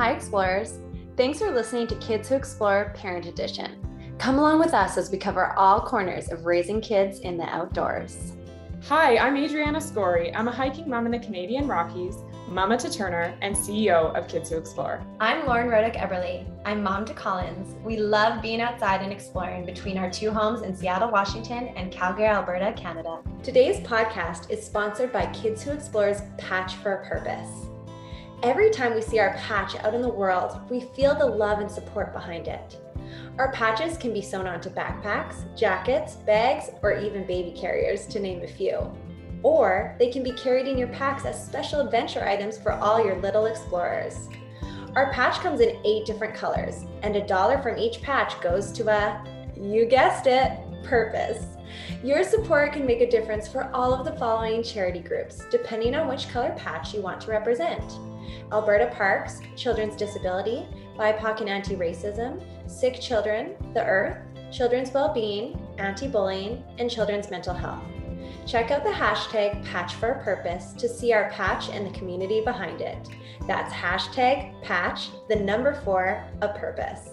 Hi Explorers, thanks for listening to Kids Who Explore Parent Edition. Come along with us as we cover all corners of raising kids in the outdoors. Hi, I'm Adriana Skorri. I'm a hiking mom in the Canadian Rockies, mama to Turner, and CEO of Kids Who Explore. I'm Lauren Roddick-Eberle. I'm mom to Collins. We love being outside and exploring between our two homes in Seattle, Washington, and Calgary, Alberta, Canada. Today's podcast is sponsored by Kids Who Explore's Patch for a Purpose. Every time we see our patch out in the world, we feel the love and support behind it. Our patches can be sewn onto backpacks, jackets, bags, or even baby carriers, to name a few. Or they can be carried in your packs as special adventure items for all your little explorers. Our patch comes in 8 different colors, and $1 from each patch goes to a, you guessed it, purpose. Your support can make a difference for all of the following charity groups, depending on which color patch you want to represent: Alberta Parks, Children's Disability, BIPOC and Anti-Racism, Sick Children, The Earth, Children's Wellbeing, Anti-Bullying, and Children's Mental Health. Check out the hashtag Patch for a Purpose to see our patch and the community behind it. That's hashtag patch, the number 4, a purpose.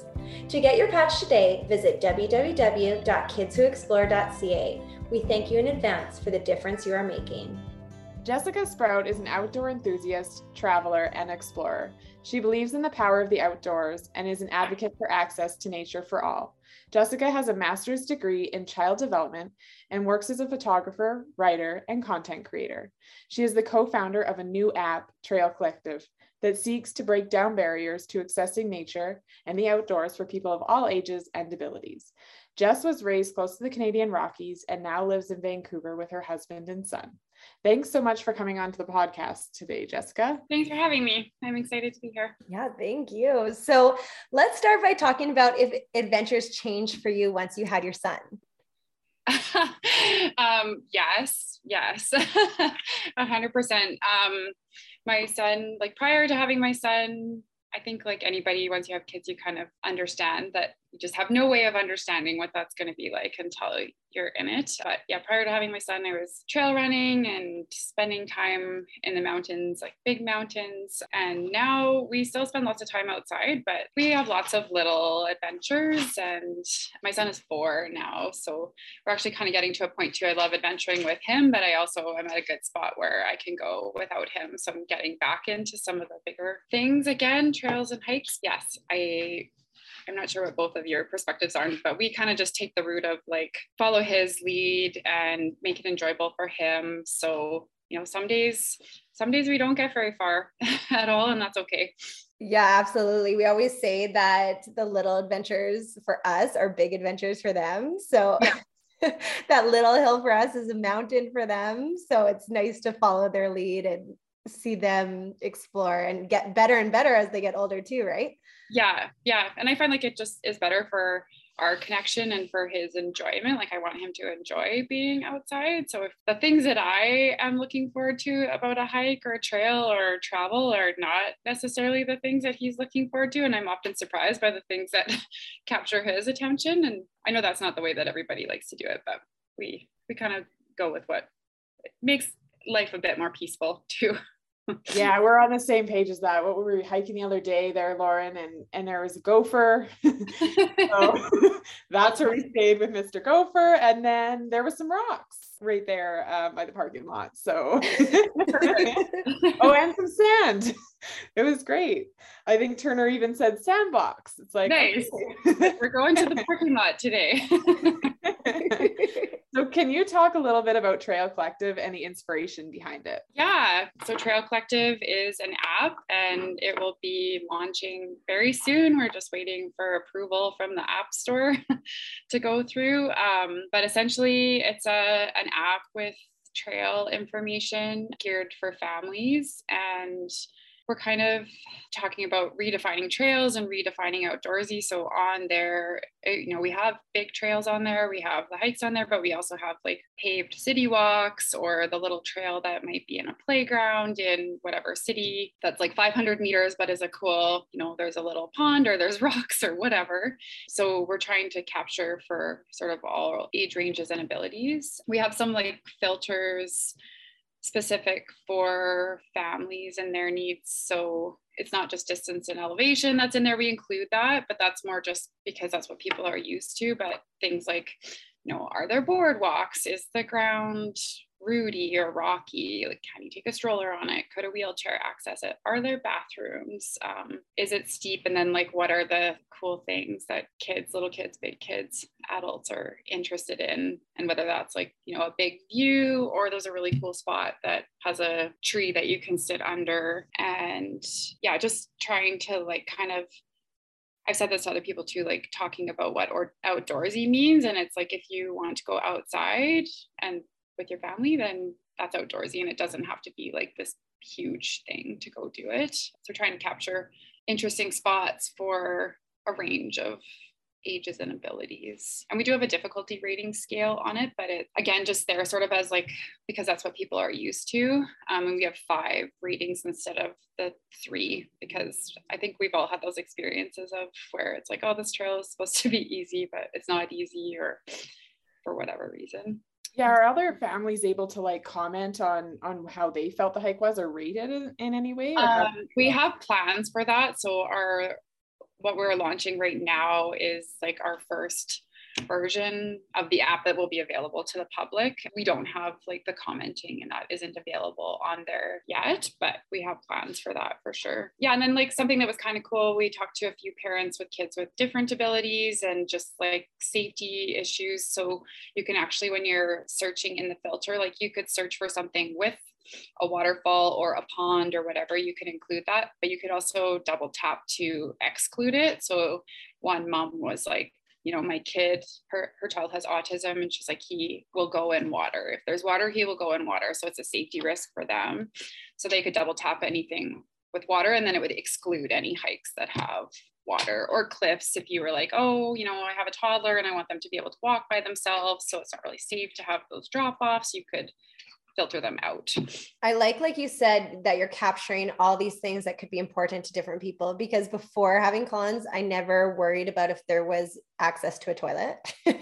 To get your patch today, visit www.kidswhoexplore.ca. We thank you in advance for the difference you are making. Jessica Sprout is an outdoor enthusiast, traveler, and explorer. She believes in the power of the outdoors and is an advocate for access to nature for all. Jessica has a master's degree in child development and works as a photographer, writer, and content creator. She is the co-founder of a new app, Trail Collective, that seeks to break down barriers to accessing nature and the outdoors for people of all ages and abilities. Jess was raised close to the Canadian Rockies and now lives in Vancouver with her husband and son. Thanks so much for coming on to the podcast today, Jessica. Thanks for having me. I'm excited to be here. Yeah, thank you. So let's start by talking about if adventures changed for you once you had your son. Yes, 100%. My son, like prior to having my son, I think like anybody, once you have kids, you kind of understand that you just have no way of understanding what that's going to be like until you're in it. But yeah, prior to having my son, I was trail running and spending time in the mountains, like big mountains. And now we still spend lots of time outside, but we have lots of little adventures. And my son is 4 now, so we're actually kind of getting to a point too. I love adventuring with him, but I also am at a good spot where I can go without him. So I'm getting back into some of the bigger things again, trails and hikes. Yes, I'm not sure what both of your perspectives are, but we kind of just take the route of like, follow his lead and make it enjoyable for him. So, you know, some days we don't get very far at all, and that's okay. Yeah, absolutely. We always say that the little adventures for us are big adventures for them. So yeah. That little hill for us is a mountain for them. So it's nice to follow their lead and see them explore and get better and better as they get older too, right? Yeah. And I find like it just is better for our connection and for his enjoyment. Like I want him to enjoy being outside. So if the things that I am looking forward to about a hike or a trail or travel are not necessarily the things that he's looking forward to, and I'm often surprised by the things that capture his attention. And I know that's not the way that everybody likes to do it, but we kind of go with what makes life a bit more peaceful too. Yeah, we're on the same page as that. What were we hiking the other day there, Lauren, and there was a gopher. So that's where we stayed with Mr. Gopher. And then there was some rocks right there by the parking lot. So, oh, and some sand. It was great. I think Turner even said sandbox. It's like, nice. Okay. We're going to the parking lot today. So can you talk a little bit about Trail Collective and the inspiration behind it? Yeah. So Trail Collective is an app, and it will be launching very soon. We're just waiting for approval from the App Store to go through. But essentially it's an app with trail information geared for families, and we're kind of talking about redefining trails and redefining outdoorsy. So on there, you know, we have big trails on there, we have the hikes on there, but we also have like paved city walks or the little trail that might be in a playground in whatever city that's like 500 meters, but is a cool, you know, there's a little pond or there's rocks or whatever. So we're trying to capture for sort of all age ranges and abilities. We have some like filters specific for families and their needs. So it's not just distance and elevation that's in there. We include that, but that's more just because that's what people are used to. But things like, you know, are there boardwalks? Is the ground rooty or rocky? Like, can you take a stroller on it? Could a wheelchair access it? Are there bathrooms? Is it steep? And then, like, what are the cool things that kids, little kids, big kids, adults are interested in? And whether that's, like, you know, a big view, or there's a really cool spot that has a tree that you can sit under. And yeah, just trying to, like, kind of, I've said this to other people too, like talking about what or outdoorsy means. And it's like, if you want to go outside and with your family, then that's outdoorsy, and it doesn't have to be like this huge thing to go do it. So trying to capture interesting spots for a range of ages and abilities. And we do have a difficulty rating scale on it, but it, again, just there sort of as like, because that's what people are used to. And we have 5 ratings instead of the 3, because I think we've all had those experiences of where it's like, oh, this trail is supposed to be easy, but it's not easy, or for whatever reason. Yeah, are other families able to like comment on how they felt the hike was, or rate it in any way? We have plans for that. So what we're launching right now is like our first version of the app that will be available to the public. We don't have like the commenting, and that isn't available on there yet, but we have plans for that for sure. Yeah, and then like something that was kind of cool, we talked to a few parents with kids with different abilities and just like safety issues. So you can actually, when you're searching in the filter, like you could search for something with a waterfall or a pond or whatever, you can include that, but you could also double tap to exclude it. So one mom was like, you know, my kid, her child has autism, and she's like, he will go in water. If there's water, he will go in water. So it's a safety risk for them. So they could double tap anything with water, and then it would exclude any hikes that have water, or cliffs. If you were like, oh, you know, I have a toddler and I want them to be able to walk by themselves, so it's not really safe to have those drop-offs, you could filter them out. I like you said, that you're capturing all these things that could be important to different people, because before having Collins, I never worried about if there was access to a toilet.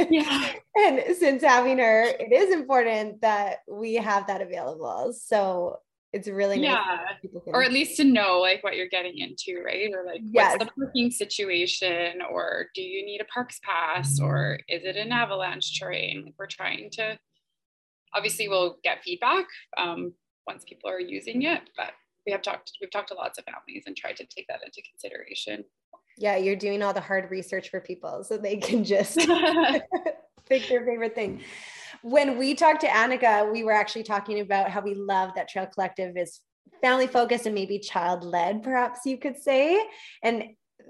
Yeah. And since having her, it is important that we have that available. So it's really nice. Yeah. Or at least to know like what you're getting into, right? Or like, yes, what's the parking situation, or do you need a parks pass, or is it an avalanche terrain? Like, we're trying to, obviously we'll get feedback once people are using it, but we've talked to lots of families and tried to take that into consideration. Yeah, you're doing all the hard research for people so they can just pick their favorite thing. When we talked to Annika, we were actually talking about how we love that Trail Collective is family focused and maybe child led, perhaps you could say. And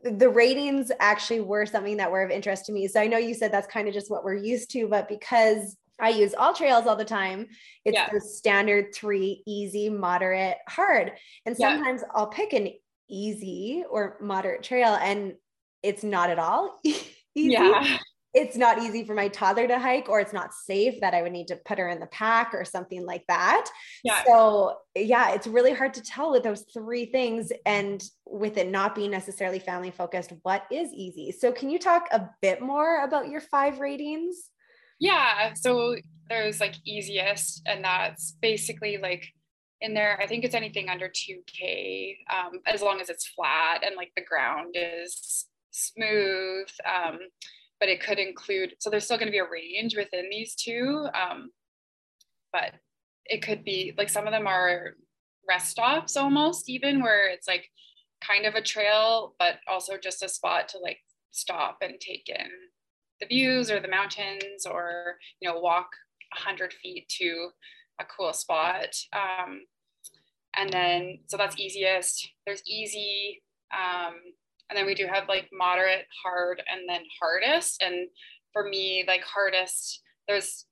the ratings actually were something that were of interest to me. So I know you said that's kind of just what we're used to, but because I use all trails all the time, it's the standard 3, easy, moderate, hard. And sometimes I'll pick an easy or moderate trail, and it's not at all easy. Yeah. It's not easy for my toddler to hike, or it's not safe, that I would need to put her in the pack or something like that. Yeah. So yeah, it's really hard to tell with those 3 things, and with it not being necessarily family focused, what is easy. So can you talk a bit more about your 5 ratings? Yeah, so there's like easiest, and that's basically like in there, I think it's anything under 2K, as long as it's flat and like the ground is smooth, but it could include, so there's still going to be a range within these 2, but it could be like, some of them are rest stops almost, even where it's like kind of a trail, but also just a spot to like stop and take in the views or the mountains, or, you know, walk 100 feet to a cool spot. And then, so that's easiest. There's easy. And then we do have like moderate, hard, and then hardest. And for me, like hardest, there's,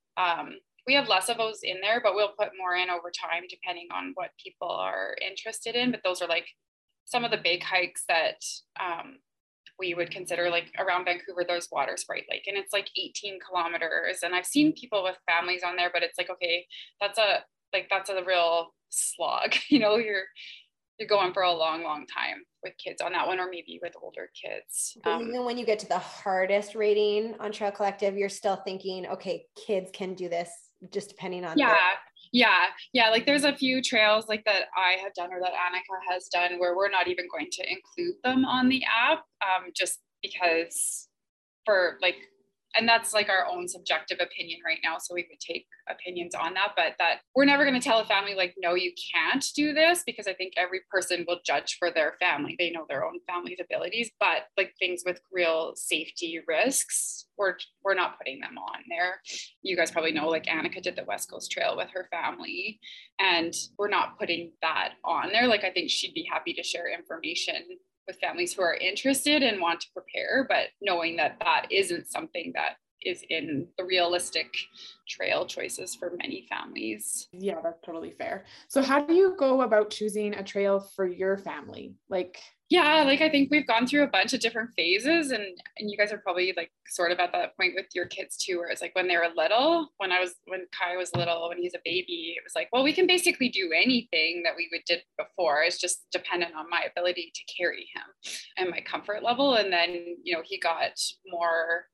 we have less of those in there, but we'll put more in over time, depending on what people are interested in. But those are like some of the big hikes that, we would consider, like around Vancouver, there's Water Sprite Lake, and it's like 18 kilometers. And I've seen people with families on there, but it's like, okay, that's a real slog. You know, you're going for a long, long time with kids on that one, or maybe with older kids. Even when you get to the hardest rating on Trail Collective, you're still thinking, okay, kids can do this, just depending on. Yeah. Yeah. Like there's a few trails like that I have done or that Annika has done where we're not even going to include them on the app, just because for like, and that's like our own subjective opinion right now. So we would take opinions on that, but that we're never going to tell a family like, no, you can't do this, because I think every person will judge for their family. They know their own family's abilities, but like things with real safety risks, we're not putting them on there. You guys probably know, like Annika did the West Coast Trail with her family, and we're not putting that on there. Like, I think she'd be happy to share information with families who are interested and want to prepare, but knowing that that isn't something that is in the realistic trail choices for many families. Yeah, that's totally fair. So how do you go about choosing a trail for your family? Like, yeah, like I think we've gone through a bunch of different phases, and you guys are probably like sort of at that point with your kids too, where it's like when they were little, when Kai was little, when he's a baby, it was like, well, we can basically do anything that we did before. It's just dependent on my ability to carry him and my comfort level. And then, you know, he got more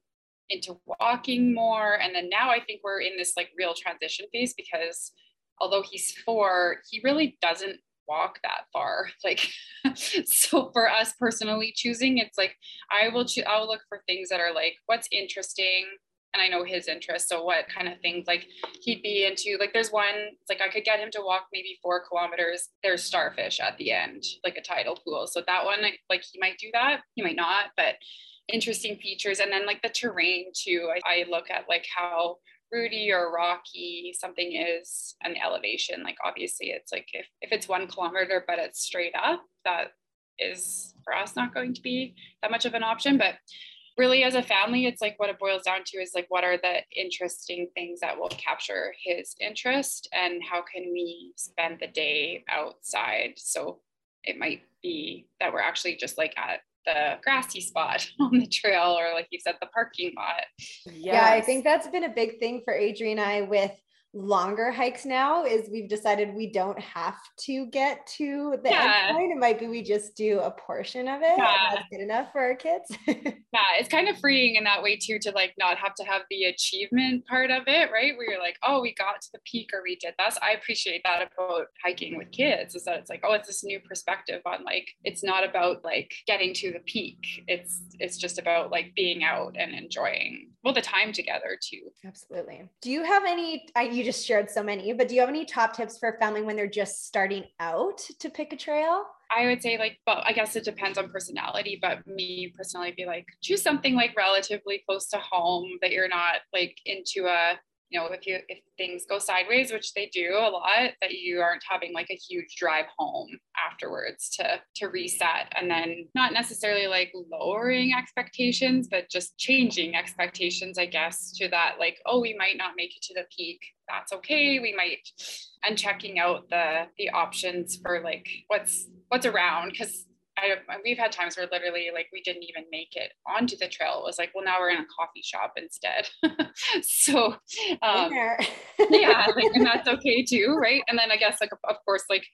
into walking more. And then now I think we're in this like real transition phase, because although he's 4, he really doesn't walk that far. Like, so for us personally choosing, it's like, I will look for things that are like, what's interesting. And I know his interests. So what kind of things like he'd be into, like, there's one, it's like I could get him to walk maybe 4 kilometers. There's starfish at the end, like a tidal pool. So that one, like he might do that. He might not, but interesting features. And then like the terrain too, I look at like how rooty or rocky something is, an elevation. Like obviously it's like if it's 1 kilometer but it's straight up, that is for us not going to be that much of an option. But really as a family, it's like what it boils down to is like, what are the interesting things that will capture his interest, and how can we spend the day outside? So it might be that we're actually just like at the grassy spot on the trail, or like you said, the parking lot. Yes. Yeah, I think that's been a big thing for Adri and I with longer hikes now, is we've decided we don't have to get to the end point. It might be we just do a portion of it. And that's good enough for our kids. It's kind of freeing in that way too, to like not have to have the achievement part of it, right? Where you're like, oh, we got to the peak or we did this. I appreciate that about hiking with kids, is that it's like, oh, it's this new perspective on like, it's not about like getting to the peak. It's just about like being out and enjoying the time together too. Absolutely. Do you have any, you just shared so many, but do you have any top tips for a family when they're just starting out to pick a trail? I would say like, well, I guess it depends on personality, but me personally, I'd be like, choose something like relatively close to home that you're not like into a, you know, if things go sideways, which they do a lot, that you aren't having like a huge drive home afterwards to reset. And then not necessarily like lowering expectations, but just changing expectations, I guess, to that, like, oh, we might not make it to the peak. That's okay. We might, and checking out the options for like, what's around. Cause we've had times where literally like we didn't even make it onto the trail. It was like, well, now we're in a coffee shop instead. So yeah, like, and that's okay too, right? And then I guess like, of course, like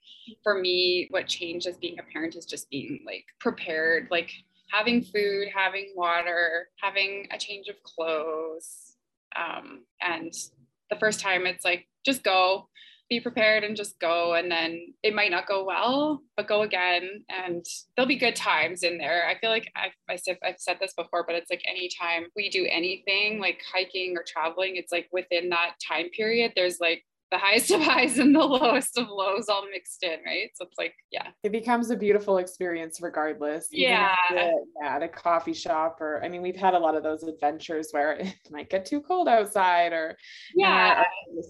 for me, what changed as being a parent is just being like prepared, like having food, having water, having a change of clothes. And the first time it's like, just go. Be prepared and just go. And then it might not go well, but go again. And there'll be good times in there. I feel like I've said this before, but it's like anytime we do anything like hiking or traveling, it's like within that time period, there's like the highest of highs and the lowest of lows all mixed in, right? So it's like, yeah. It becomes a beautiful experience regardless. Yeah. At a coffee shop, or, I mean, we've had a lot of those adventures where it might get too cold outside, or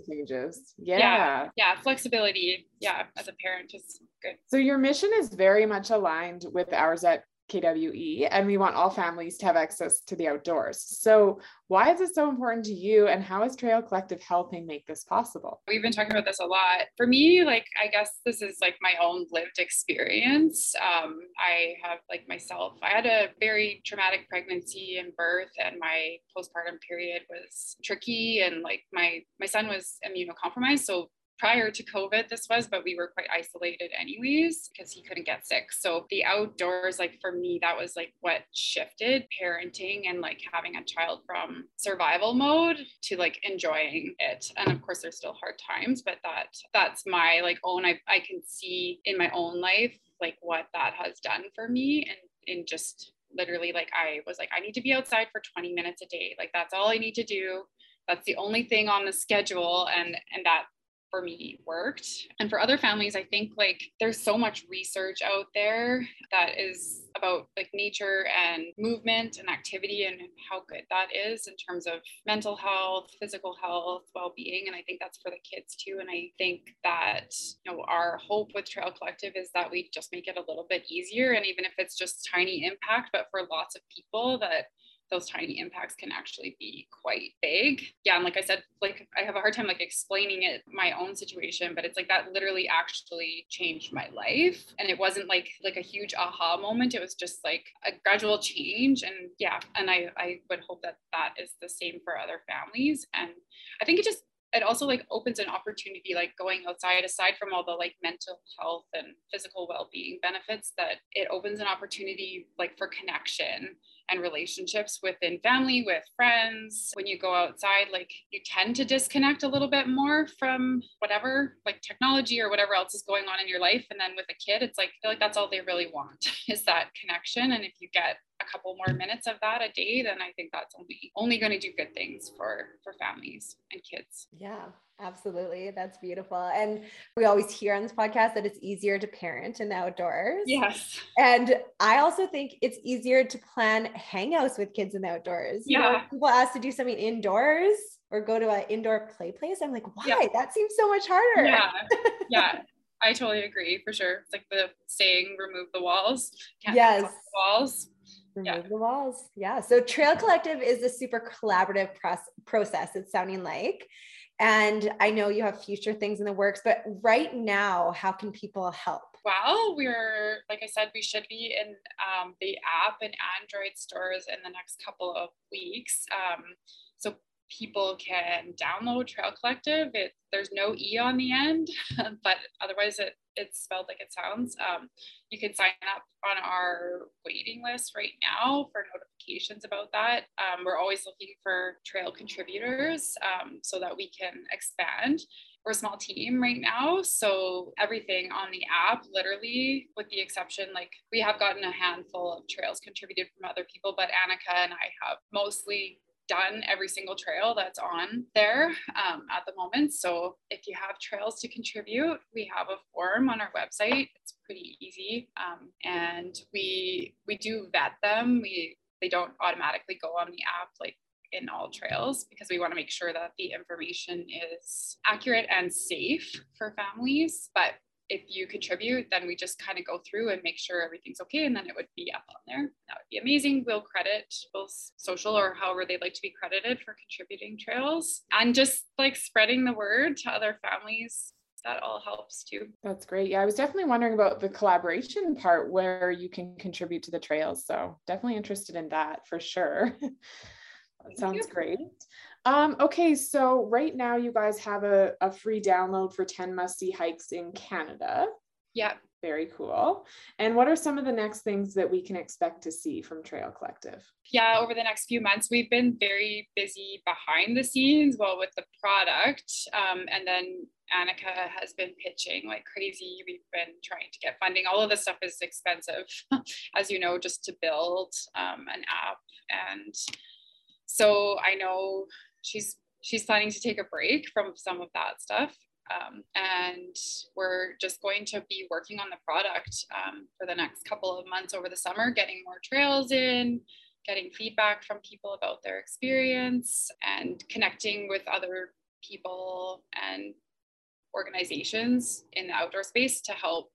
changes. Yeah. Flexibility. Yeah. As a parent is good. So your mission is very much aligned with ours at KWE, and we want all families to have access to the outdoors. So why is it so important to you, and how is Trail Collective helping make this possible? We've been talking about this a lot. For me, like, I guess this is like my own lived experience. I have like myself, I had a very traumatic pregnancy and birth, and my postpartum period was tricky, and like my son was immunocompromised. So prior to COVID this was, but we were quite isolated anyways because he couldn't get sick. So the outdoors, like for me, that was like what shifted parenting and like having a child from survival mode to like enjoying it. And of course there's still hard times, but that's my like own, I can see in my own life, like what that has done for me. And just literally like, I was like, I need to be outside for 20 minutes a day. Like that's all I need to do. That's the only thing on the schedule. And that for me worked. And for other families, I think like there's so much research out there that is about like nature and movement and activity and how good that is in terms of mental health, physical health, well-being. And I think that's for the kids too. And I think that, you know, our hope with Trail Collective is that we just make it a little bit easier. And even if it's just tiny impact, but for lots of people that those tiny impacts can actually be quite big. Yeah, and like I said, like I have a hard time like explaining it, my own situation, but it's like that literally actually changed my life. And it wasn't like a huge aha moment. It was just like a gradual change. And yeah, and I would hope that that is the same for other families. And I think it also like opens an opportunity, like going outside, aside from all the like mental health and physical well-being benefits, that it opens an opportunity like for connection and relationships within family, with friends. When you go outside, like you tend to disconnect a little bit more from whatever, like technology or whatever else is going on in your life. And then with a kid, it's like, I feel like that's all they really want is that connection. And if you get a couple more minutes of that a day, then I think that's only going to do good things for families and kids. Yeah. Absolutely. That's beautiful. And we always hear on this podcast that it's easier to parent in the outdoors. Yes. And I also think it's easier to plan hangouts with kids in the outdoors. Yeah. You know, people ask to do something indoors or go to an indoor play place. I'm like, why? Yeah. That seems so much harder. Yeah. Yeah. I totally agree for sure. It's like the saying, remove the walls. Can't yes. The walls. Remove yeah. the walls. Yeah. So Trail Collective is a super collaborative process. It's sounding like. And I know you have future things in the works, but right now, how can people help? Well, we're, like I said, we should be in the app and Android stores in the next couple of weeks. So people can download Trail Collective. There's no E on the end, but otherwise it's spelled like it sounds. You can sign up on our waiting list right now for notifications about that. We're always looking for trail contributors so that we can expand. We're a small team right now, so everything on the app, literally, with the exception, like we have gotten a handful of trails contributed from other people, but Annika and I have mostly done every single trail that's on there at the moment. So if you have trails to contribute, we have a form on our website. It's pretty easy. And we do vet them. They don't automatically go on the app like in all trails, because we want to make sure that the information is accurate and safe for families. But if you contribute, then we just kind of go through and make sure everything's okay. And then it would be up on there. That would be amazing. We'll credit both social or however they'd like to be credited for contributing trails, and just like spreading the word to other families. That all helps too. That's great. Yeah. I was definitely wondering about the collaboration part where you can contribute to the trails. So definitely interested in that for sure. That sounds great. Okay, so right now you guys have a free download for 10 must-see hikes in Canada. Yeah. Very cool. And what are some of the next things that we can expect to see from Trail Collective? Yeah, over the next few months, we've been very busy behind the scenes, well, with the product. And then Annika has been pitching like crazy. We've been trying to get funding. All of this stuff is expensive, as you know, just to build an app. And so I know she's planning to take a break from some of that stuff. And we're just going to be working on the product for the next couple of months over the summer, getting more trails in, getting feedback from people about their experience, and connecting with other people and organizations in the outdoor space to help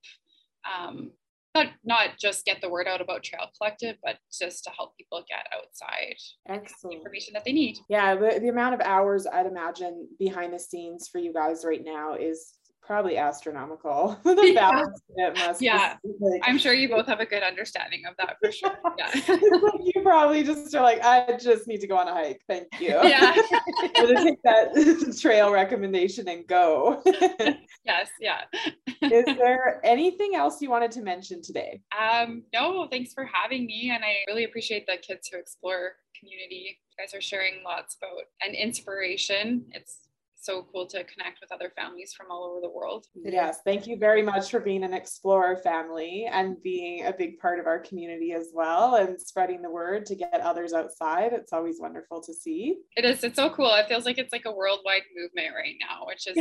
not just get the word out about Trail Collective, but just to help people get outside and get the information that they need. Yeah, the amount of hours I'd imagine behind the scenes for you guys right now is probably astronomical. The balance it must be, like, I'm sure you both have a good understanding of that for sure. You probably just are like, I just need to go on a hike, thank you. I'm gonna take that trail recommendation and go. Is there anything else you wanted to mention today? No, thanks for having me, and I really appreciate the Kids Who Explore community. You guys are sharing lots about and inspiration. It's so cool to connect with other families from all over the world. Yes, thank you very much for being an Explorer family and being a big part of our community as well, and spreading the word to get others outside. It's always wonderful to see. It is. It's so cool. It feels like it's like a worldwide movement right now, which is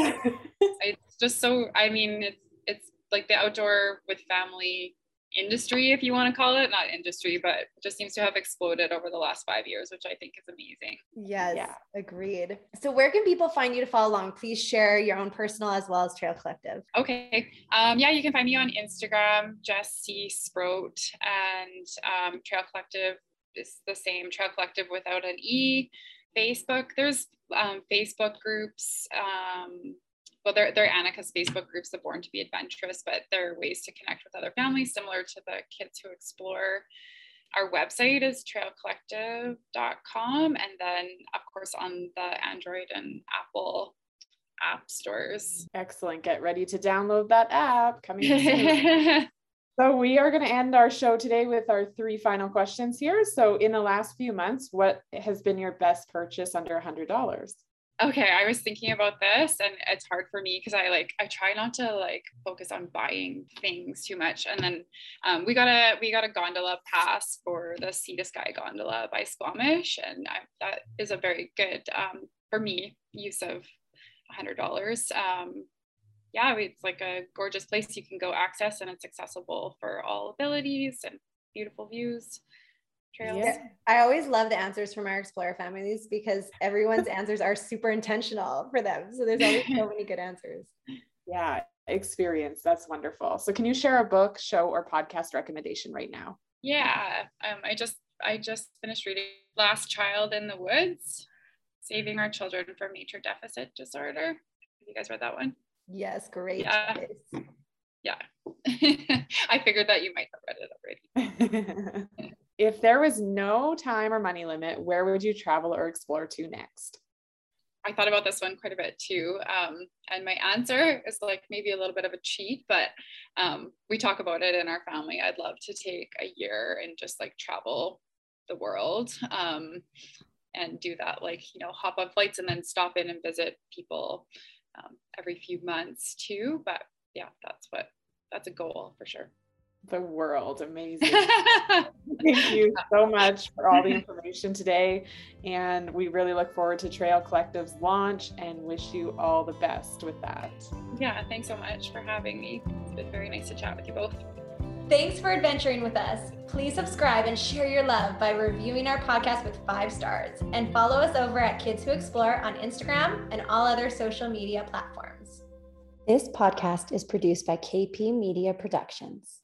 it's just so, I mean, it's like the outdoor with family industry, if you want to call it, not industry, but just seems to have exploded over the last 5 years, which I think is amazing. Yes, yeah. Agreed. So where can people find you to follow along? Please share your own personal as well as Trail Collective. Okay. Yeah, you can find me on Instagram, Jessica Sprout, and Trail Collective is the same, Trail Collective without an E. Facebook, there's Facebook groups, well, they're Annika's Facebook groups, the Born to be Adventurous, but there are ways to connect with other families similar to the Kids Who Explore. Our website is trailcollective.com. And then, of course, on the Android and Apple app stores. Excellent. Get ready to download that app. Coming soon. So we are going to end our show today with our three final questions here. So in the last few months, what has been your best purchase under $100? Okay, I was thinking about this, and it's hard for me because I try not to focus on buying things too much. And then we got a gondola pass for the Sea to Sky Gondola by Squamish, and that is a very good for me use of $100. Yeah, it's like a gorgeous place you can go access, and it's accessible for all abilities and beautiful views. Trails. Yeah. I always love the answers from our Explorer families because everyone's answers are super intentional for them. So there's always so many good answers. Yeah, experience. That's wonderful. So can you share a book, show, or podcast recommendation right now? Yeah, I just finished reading Last Child in the Woods, Saving Our Children from Nature Deficit Disorder. Have you guys read that one? Yes, great. Yeah. I figured that you might have read it already. If there was no time or money limit, where would you travel or explore to next? I thought about this one quite a bit too. And my answer is maybe a little bit of a cheat, but we talk about it in our family. I'd love to take a year and just travel the world and do that, hop on flights and then stop in and visit people every few months too. But yeah, that's a goal for sure. The world. Amazing. Thank you so much for all the information today. And we really look forward to Trail Collective's launch and wish you all the best with that. Yeah, thanks so much for having me. It's been very nice to chat with you both. Thanks for adventuring with us. Please subscribe and share your love by reviewing our podcast with 5 stars, and follow us over at Kids Who Explore on Instagram and all other social media platforms. This podcast is produced by KP Media Productions.